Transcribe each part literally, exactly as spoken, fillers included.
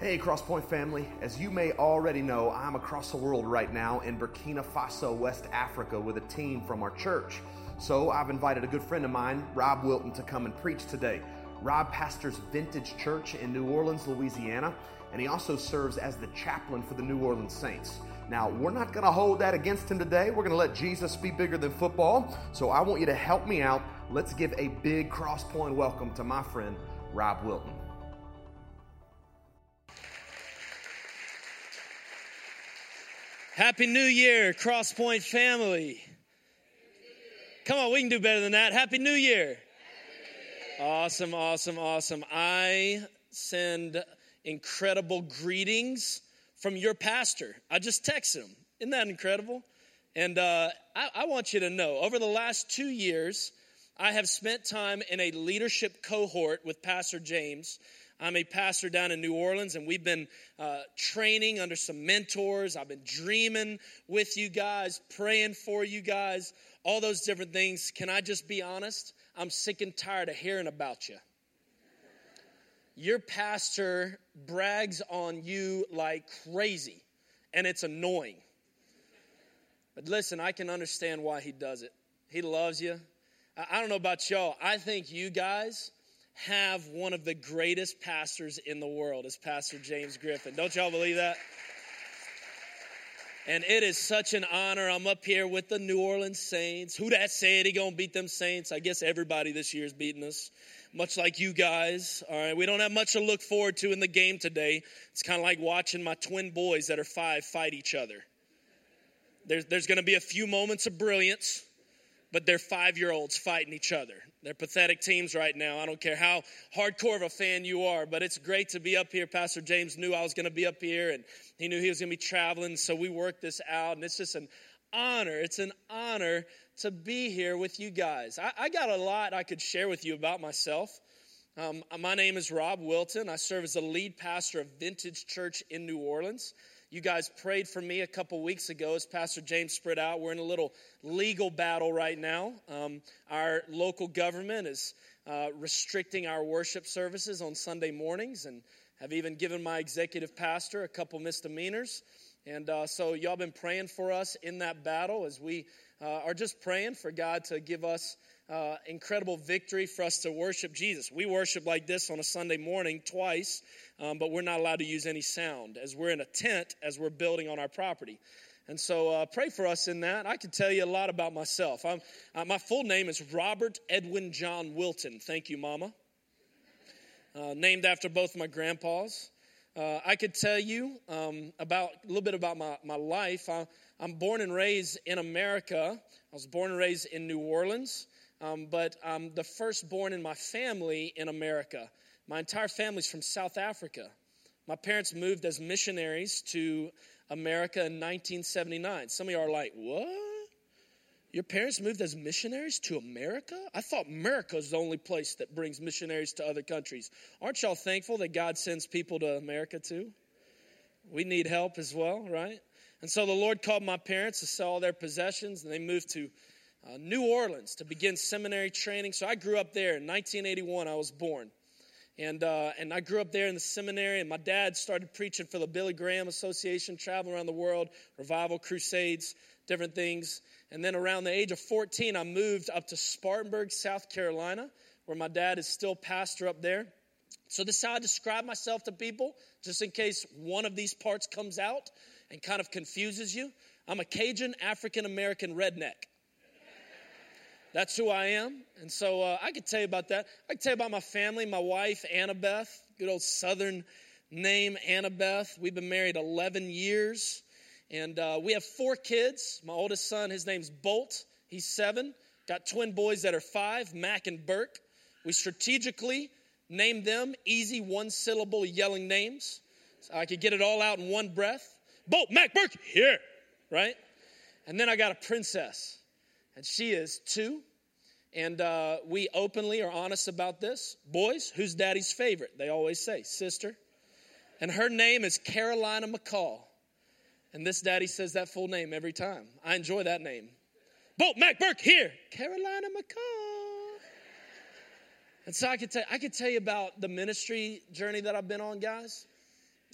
Hey, Crosspoint family, as you may already know, I'm across the world right now in Burkina Faso, West Africa with a team from our church. So I've invited a good friend of mine, Rob Wilton, to come and preach today. Rob pastors Vintage Church in New Orleans, Louisiana, and he also serves as the chaplain for the New Orleans Saints. Now, we're not going to hold that against him today. We're going to let Jesus be bigger than football. So I want you to help me out. Let's give a big Crosspoint welcome to my friend, Rob Wilton. Happy New Year, Crosspoint family. Come on, we can do better than that. Happy New Year. Happy New Year. Awesome, awesome, awesome. I send incredible greetings from your pastor. I just texted him. Isn't that incredible? And uh, I, I want you to know, over the last two years, I have spent time in a leadership cohort with Pastor James. I'm a pastor down in New Orleans, and we've been uh, training under some mentors. I've been dreaming with you guys, praying for you guys, all those different things. Can I just be honest? I'm sick and tired of hearing about you. Your pastor brags on you like crazy, and it's annoying. But listen, I can understand why he does it. He loves you. I don't know about y'all. I think you guys have one of the greatest pastors in the world is Pastor James Griffin. Don't y'all believe that? And it is such an honor. I'm up here with the New Orleans Saints. Who that said he gonna beat them Saints? I guess everybody this year is beating us, much like you guys. All right, we don't have much to look forward to in the game today. It's kind of like watching my twin boys that are five fight each other. There's, there's gonna be a few moments of brilliance, but they're five-year-olds fighting each other. They're pathetic teams right now. I don't care how hardcore of a fan you are, but it's great to be up here. Pastor James knew I was going to be up here, and he knew he was going to be traveling, so we worked this out, and it's just an honor. It's an honor to be here with you guys. I, I got a lot I could share with you about myself. Um, my name is Rob Wilton. I serve as the lead pastor of Vintage Church in New Orleans. You guys prayed for me a couple weeks ago as Pastor James spread out. We're in a little legal battle right now. Um, our local government is uh, restricting our worship services on Sunday mornings, and have even given my executive pastor a couple misdemeanors. And uh, so y'all been praying for us in that battle as we uh, are just praying for God to give us uh, incredible victory for us to worship Jesus. We worship like this on a Sunday morning twice, um, but we're not allowed to use any sound as we're in a tent as we're building on our property. And so uh, pray for us in that. I could tell you a lot about myself. I'm, uh, my full name is Robert Edwin John Wilton. Thank you, Mama. Uh, named after both my grandpas. Uh, I could tell you um, about a little bit about my, my life. I, I'm born and raised in America. I was born and raised in New Orleans, um, but I'm the firstborn in my family in America. My entire family's from South Africa. My parents moved as missionaries to America in nineteen seventy-nine. Some of you are like, what? Your parents moved as missionaries to America? I thought America is the only place that brings missionaries to other countries. Aren't y'all thankful that God sends people to America too? We need help as well, right? And so the Lord called my parents to sell all their possessions, and they moved to uh, New Orleans to begin seminary training. So I grew up there. In nineteen eighty-one, I was born. And uh, and I grew up there in the seminary, and my dad started preaching for the Billy Graham Association, traveling around the world, revival crusades, different things. And then around the age of fourteen, I moved up to Spartanburg, South Carolina, where my dad is still pastor up there. So this is how I describe myself to people, just in case one of these parts comes out and kind of confuses you. I'm a Cajun African-American redneck. That's who I am. And so uh, I could tell you about that. I could tell you about my family, my wife, Annabeth, good old Southern name, Annabeth. We've been married eleven years. And uh, we have four kids. My oldest son, his name's Bolt. He's seven. Got twin boys that are five, Mac and Burke. We strategically named them easy one-syllable yelling names, so I could get it all out in one breath. Bolt, Mac, Burke, here, right? And then I got a princess, and she is two. And uh, we openly are honest about this. Boys, who's daddy's favorite? They always say, sister. And her name is Carolina McCall. And this daddy says that full name every time. I enjoy that name. Bolt, Mac, Burke, here. Carolina McCall. And so I could, t- I could tell you about the ministry journey that I've been on, guys.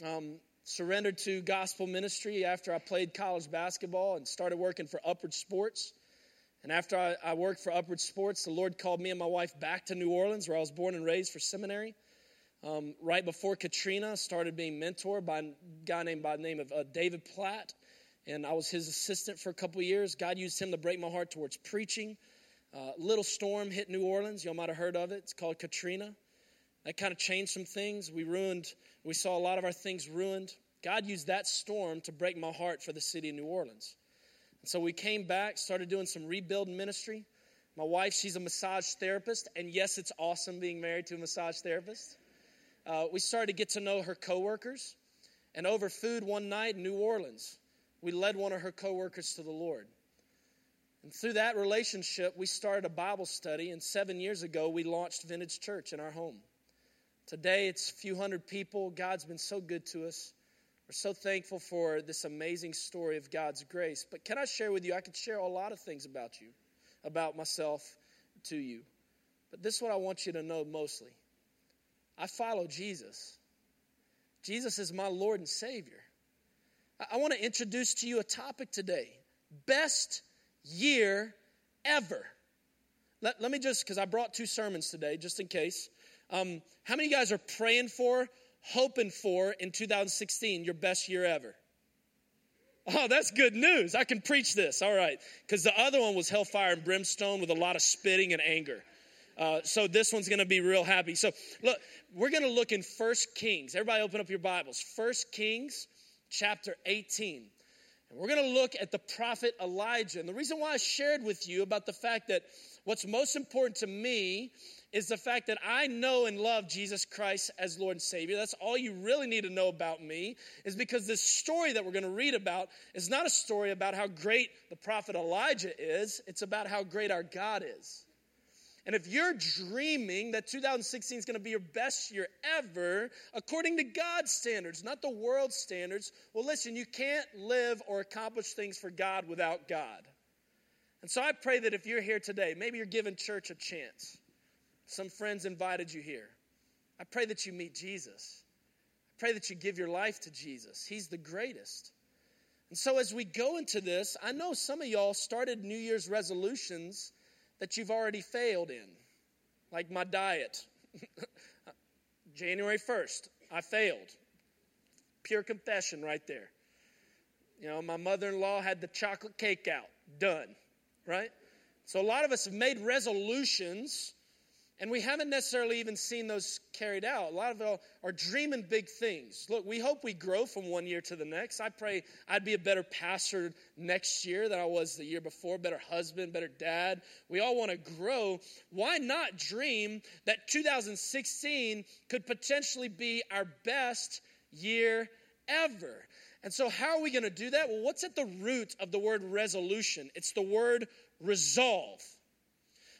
Um, surrendered to gospel ministry after I played college basketball and started working for Upward Sports. And after I, I worked for Upward Sports, the Lord called me and my wife back to New Orleans, where I was born and raised, for seminary. Um, right before Katrina, started being mentored by a guy named by the name of uh, David Platt. And I was his assistant for a couple of years. God used him to break my heart towards preaching. Uh, little storm hit New Orleans. Y'all might have heard of it. It's called Katrina. That kind of changed some things. We ruined, we saw a lot of our things ruined. God used that storm to break my heart for the city of New Orleans. And so we came back, started doing some rebuilding ministry. My wife, she's a massage therapist. And yes, it's awesome being married to a massage therapist. Uh, we started to get to know her coworkers. And over food one night in New Orleans, we led one of her coworkers to the Lord. And through that relationship, we started a Bible study, and seven years ago, we launched Vintage Church in our home. Today, it's a few hundred people. God's been so good to us. We're so thankful for this amazing story of God's grace. But can I share with you, I could share a lot of things about you, about myself to you. But this is what I want you to know mostly. I follow Jesus. Jesus is my Lord and Savior. I want to introduce to you a topic today. Best year ever. Let, let me just, because I brought two sermons today, just in case. Um, how many of you guys are praying for, hoping for, in two thousand sixteen, your best year ever? Oh, that's good news. I can preach this. All right. Because the other one was hellfire and brimstone with a lot of spitting and anger. Uh, so this one's going to be real happy. So look, we're going to look in First Kings. Everybody open up your Bibles. First Kings. Chapter eighteen. And we're going to look at the prophet Elijah. And the reason why I shared with you about the fact that what's most important to me is the fact that I know and love Jesus Christ as Lord and Savior. That's all you really need to know about me, is because this story that we're going to read about is not a story about how great the prophet Elijah is. It's about how great our God is. And if you're dreaming that two thousand sixteen is going to be your best year ever, according to God's standards, not the world's standards, well, listen, you can't live or accomplish things for God without God. And so I pray that if you're here today, maybe you're giving church a chance. Some friends invited you here. I pray that you meet Jesus. I pray that you give your life to Jesus. He's the greatest. And so as we go into this, I know some of y'all started New Year's resolutions that you've already failed in, like my diet. January first, I failed. Pure confession right there. You know, my mother-in-law had the chocolate cake out. Done, right? So a lot of us have made resolutions, and we haven't necessarily even seen those carried out. A lot of y'all are dreaming big things. Look, we hope we grow from one year to the next. I pray I'd be a better pastor next year than I was the year before, better husband, better dad. We all want to grow. Why not dream that two thousand sixteen could potentially be our best year ever? And so how are we going to do that? Well, what's at the root of the word resolution? It's the word resolve.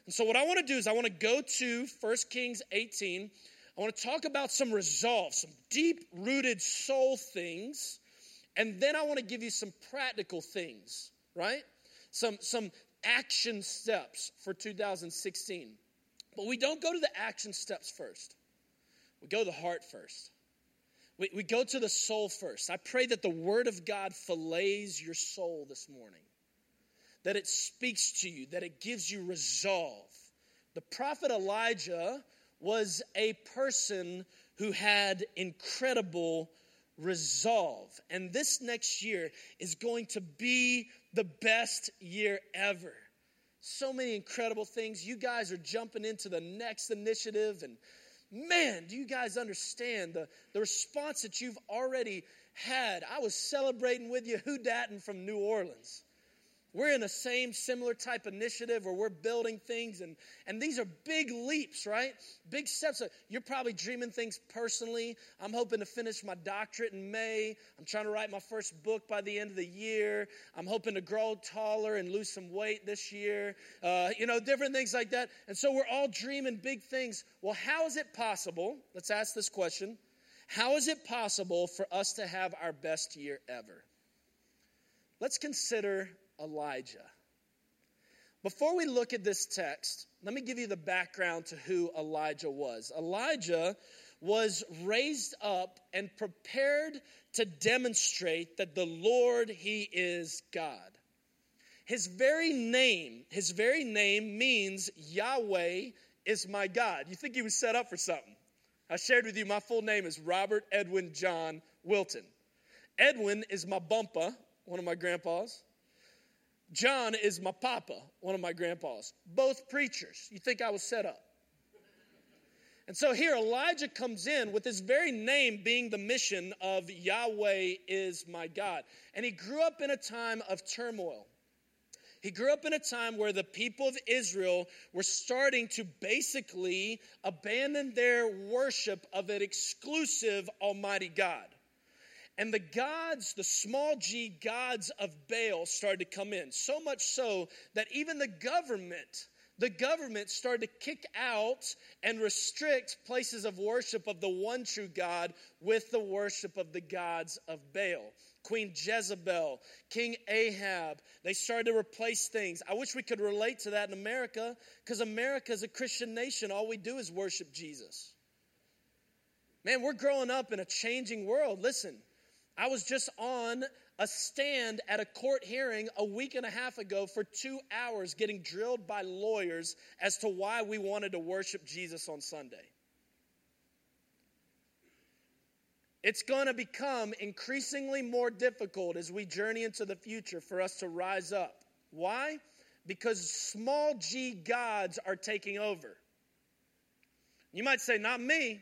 And so what I want to do is I want to go to First Kings eighteen. I want to talk about some resolve, some deep-rooted soul things. And then I want to give you some practical things, right? Some, some action steps for two thousand sixteen. But we don't go to the action steps first. We go to the heart first. We, we go to the soul first. I pray that the Word of God fillets your soul this morning, that it speaks to you, that it gives you resolve. The prophet Elijah was a person who had incredible resolve. And this next year is going to be the best year ever. So many incredible things. You guys are jumping into the next initiative. And man, do you guys understand the, the response that you've already had? I was celebrating with you, Who Datin from New Orleans. We're in the same similar type initiative where we're building things, and, and these are big leaps, right? Big steps. You're probably dreaming things personally. I'm hoping to finish my doctorate in May. I'm trying to write my first book by the end of the year. I'm hoping to grow taller and lose some weight this year. Uh, you know, different things like that. And so we're all dreaming big things. Well, how is it possible? Let's ask this question. How is it possible for us to have our best year ever? Let's consider Elijah. Before we look at this text, let me give you the background to who Elijah was. Elijah was raised up and prepared to demonstrate that the Lord, he is God. His very name, his very name means Yahweh is my God. You think he was set up for something? I shared with you my full name is Robert Edwin John Wilton. Edwin is my bumpa, one of my grandpas. John is my papa, one of my grandpas. Both preachers. You think I was set up? And so here Elijah comes in with his very name being the mission of Yahweh is my God. And he grew up in a time of turmoil. He grew up in a time where the people of Israel were starting to basically abandon their worship of an exclusive Almighty God. And the gods, the small g gods of Baal started to come in. So much so that even the government, the government started to kick out and restrict places of worship of the one true God with the worship of the gods of Baal. Queen Jezebel, King Ahab, they started to replace things. I wish we could relate to that in America, because America is a Christian nation. All we do is worship Jesus. Man, we're growing up in a changing world. Listen. I was just on a stand at a court hearing a week and a half ago for two hours getting drilled by lawyers as to why we wanted to worship Jesus on Sunday. It's going to become increasingly more difficult as we journey into the future for us to rise up. Why? Because small g gods are taking over. You might say, not me.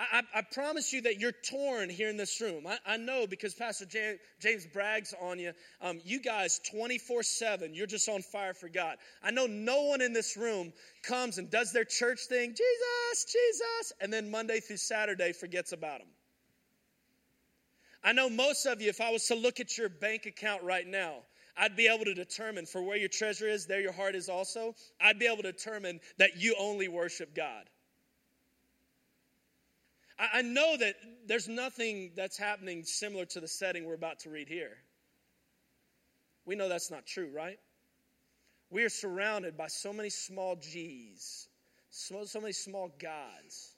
I, I promise you that you're torn here in this room. I, I know because Pastor Jan, James brags on you. Um, you guys, twenty-four seven, you're just on fire for God. I know no one in this room comes and does their church thing, Jesus, Jesus, and then Monday through Saturday forgets about him. I know most of you, if I was to look at your bank account right now, I'd be able to determine for where your treasure is, there your heart is also. I'd be able to determine that you only worship God. I know that there's nothing that's happening similar to the setting we're about to read here. We know that's not true, right? We are surrounded by so many small G's, so, so many small gods.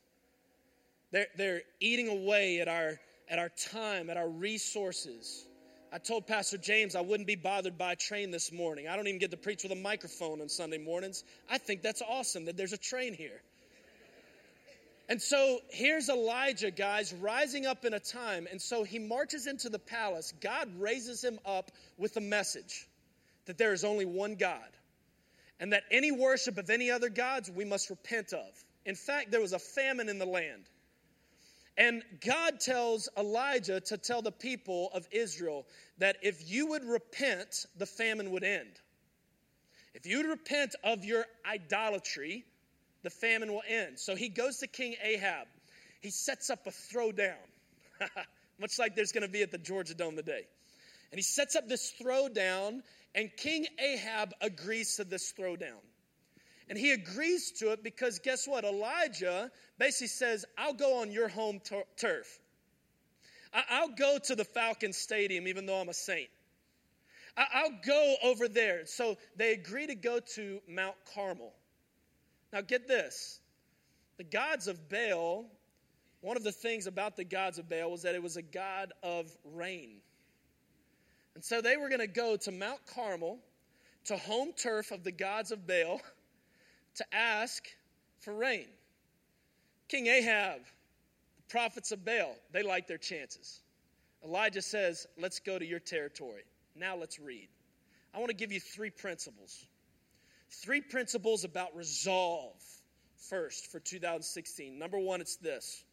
They're, they're eating away at our, at our time, at our resources. I told Pastor James I wouldn't be bothered by a train this morning. I don't even get to preach with a microphone on Sunday mornings. I think that's awesome that there's a train here. And so here's Elijah, guys, rising up in a time. And so he marches into the palace. God raises him up with a message that there is only one God and that any worship of any other gods we must repent of. In fact, there was a famine in the land. And God tells Elijah to tell the people of Israel that if you would repent, the famine would end. If you would repent of your idolatry, the famine will end. So he goes to King Ahab. He sets up a throwdown, much like there's going to be at the Georgia Dome today. And he sets up this throwdown, and King Ahab agrees to this throwdown. And he agrees to it because guess what? Elijah basically says, I'll go on your home tur- turf. I- I'll go to the Falcon Stadium, even though I'm a saint. I- I'll go over there. So they agree to go to Mount Carmel. Now get this, the gods of Baal, one of the things about the gods of Baal was that it was a god of rain. And so they were going to go to Mount Carmel, to home turf of the gods of Baal, to ask for rain. King Ahab, the prophets of Baal, they like their chances. Elijah says, let's go to your territory. Now let's read. I want to give you three principles. Three principles about resolve first for two thousand sixteen. Number one, it's this.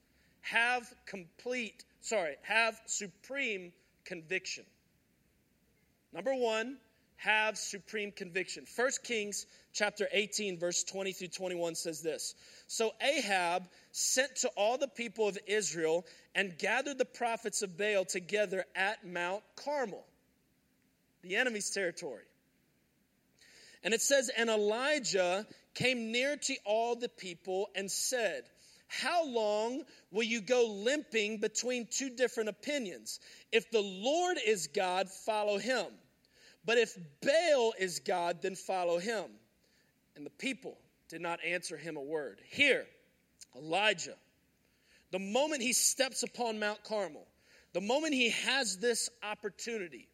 Have complete, sorry, have supreme conviction. Number one, have supreme conviction. First Kings chapter eighteen, verse twenty through twenty-one says this. So Ahab sent to all the people of Israel and gathered the prophets of Baal together at Mount Carmel, the enemy's territory. And it says, and Elijah came near to all the people and said, how long will you go limping between two different opinions? If the Lord is God, follow him. But if Baal is God, then follow him. And the people did not answer him a word. Here, Elijah, the moment he steps upon Mount Carmel, the moment he has this opportunity,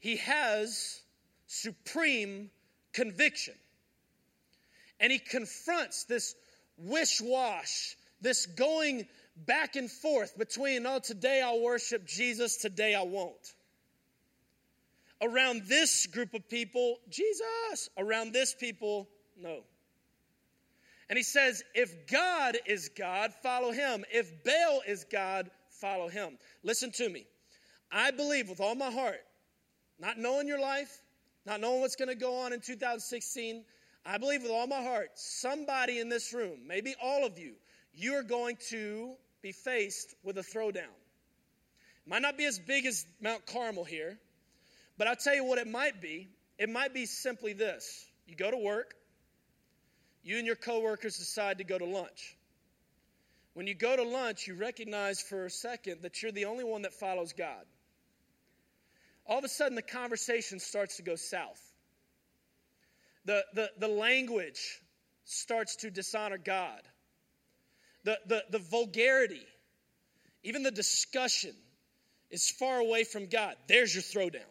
he has supreme conviction. And he confronts this wish-wash, this going back and forth between, oh, today I'll worship Jesus, today I won't. Around this group of people, Jesus. Around this people, no. And he says, if God is God, follow him. If Baal is God, follow him. Listen to me. I believe with all my heart, not knowing your life, not knowing what's going to go on in two thousand sixteen, I believe with all my heart, somebody in this room, maybe all of you, you are going to be faced with a throwdown. It might not be as big as Mount Carmel here, but I'll tell you what it might be. It might be simply this. You go to work. You and your coworkers decide to go to lunch. When you go to lunch, you recognize for a second that you're the only one that follows God. All of a sudden, the conversation starts to go south. The, the, the language starts to dishonor God. The, the, the vulgarity, even the discussion, is far away from God. There's your throwdown.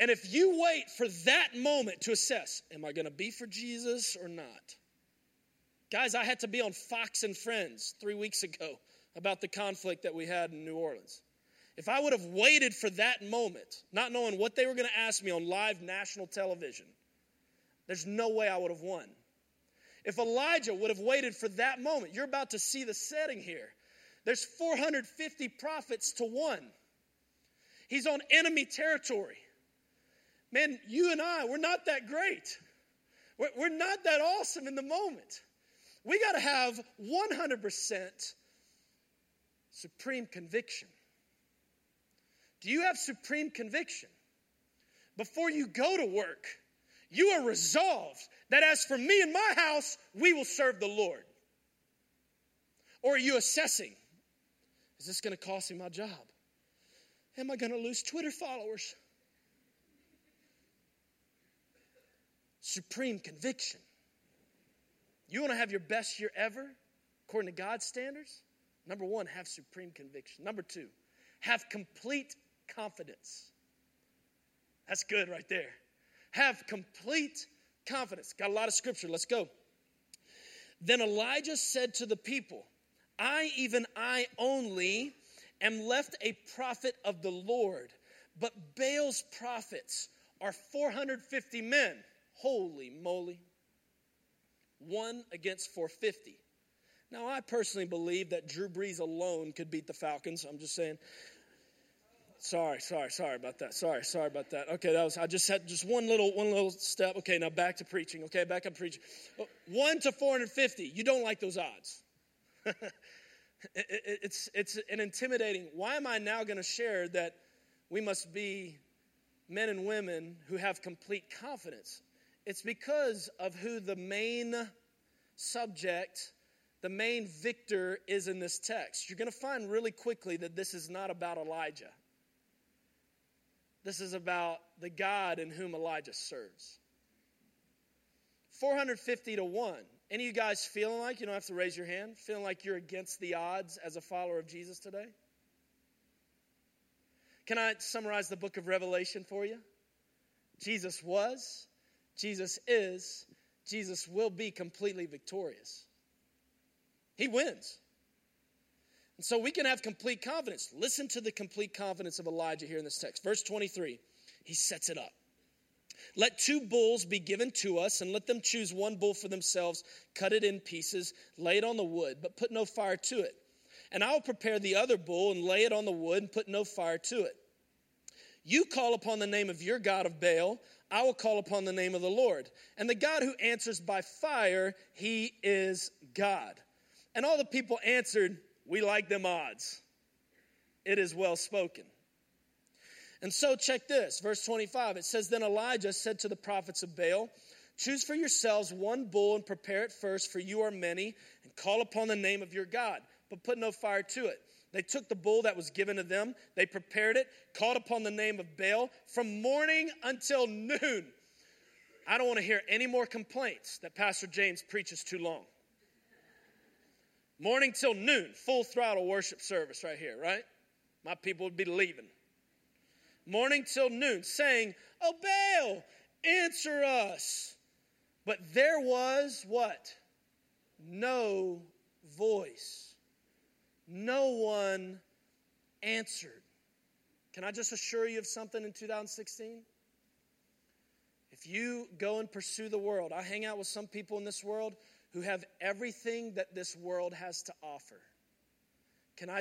And if you wait for that moment to assess, am I going to be for Jesus or not? Guys, I had to be on Fox and Friends three weeks ago about the conflict that we had in New Orleans. If I would have waited for that moment, not knowing what they were going to ask me on live national television, there's no way I would have won. If Elijah would have waited for that moment, you're about to see the setting here. There's four hundred fifty prophets to one. He's on enemy territory. Man, you and I, we're not that great. We're, we're not that awesome in the moment. We got to have one hundred percent supreme conviction. Do you have supreme conviction? Before you go to work, you are resolved that as for me and my house, we will serve the Lord. Or are you assessing? Is this going to cost me my job? Am I going to lose Twitter followers? Supreme conviction. You want to have your best year ever, according to God's standards? Number one, have supreme conviction. Number two, have complete confidence. That's good right there. Have complete confidence. Got a lot of scripture. Let's go. Then Elijah said to the people, I, even I only, am left a prophet of the Lord, but Baal's prophets are four hundred fifty men. Holy moly. One against four hundred fifty. Now, I personally believe that Drew Brees alone could beat the Falcons. I'm just saying. Sorry, sorry, sorry about that. Sorry, sorry about that. Okay, that was I just had just one little one little step. Okay, now back to preaching. Okay, back up preaching. One to four hundred fifty. You don't like those odds. it, it, it's it's an intimidating. Why am I now going to share that we must be men and women who have complete confidence? It's because of who the main subject, the main victor is in this text. You're going to find really quickly that this is not about Elijah. This is about the God in whom Elijah serves. four hundred fifty to one. Any of you guys feeling like, you don't have to raise your hand, feeling like you're against the odds as a follower of Jesus today? Can I summarize the book of Revelation for you? Jesus was, Jesus is, Jesus will be completely victorious. He wins. And so we can have complete confidence. Listen to the complete confidence of Elijah here in this text. Verse twenty-three, he sets it up. Let two bulls be given to us, and let them choose one bull for themselves, cut it in pieces, lay it on the wood, but put no fire to it. And I will prepare the other bull and lay it on the wood and put no fire to it. You call upon the name of your God of Baal, I will call upon the name of the Lord. And the God who answers by fire, he is God. And all the people answered, we like them odds. It is well spoken. And so check this, verse twenty-five. It says, then Elijah said to the prophets of Baal, choose for yourselves one bull and prepare it first, for you are many, and call upon the name of your God, but put no fire to it. They took the bull that was given to them. They prepared it, called upon the name of Baal from morning until noon. I don't want to hear any more complaints that Pastor James preaches too long. Morning till noon, full throttle worship service right here, right? My people would be leaving. Morning till noon, saying, "Oh, Baal, answer us." But there was what? No voice. No one answered. Can I just assure you of something in two thousand sixteen? If you go and pursue the world, I hang out with some people in this world who have everything that this world has to offer. Can I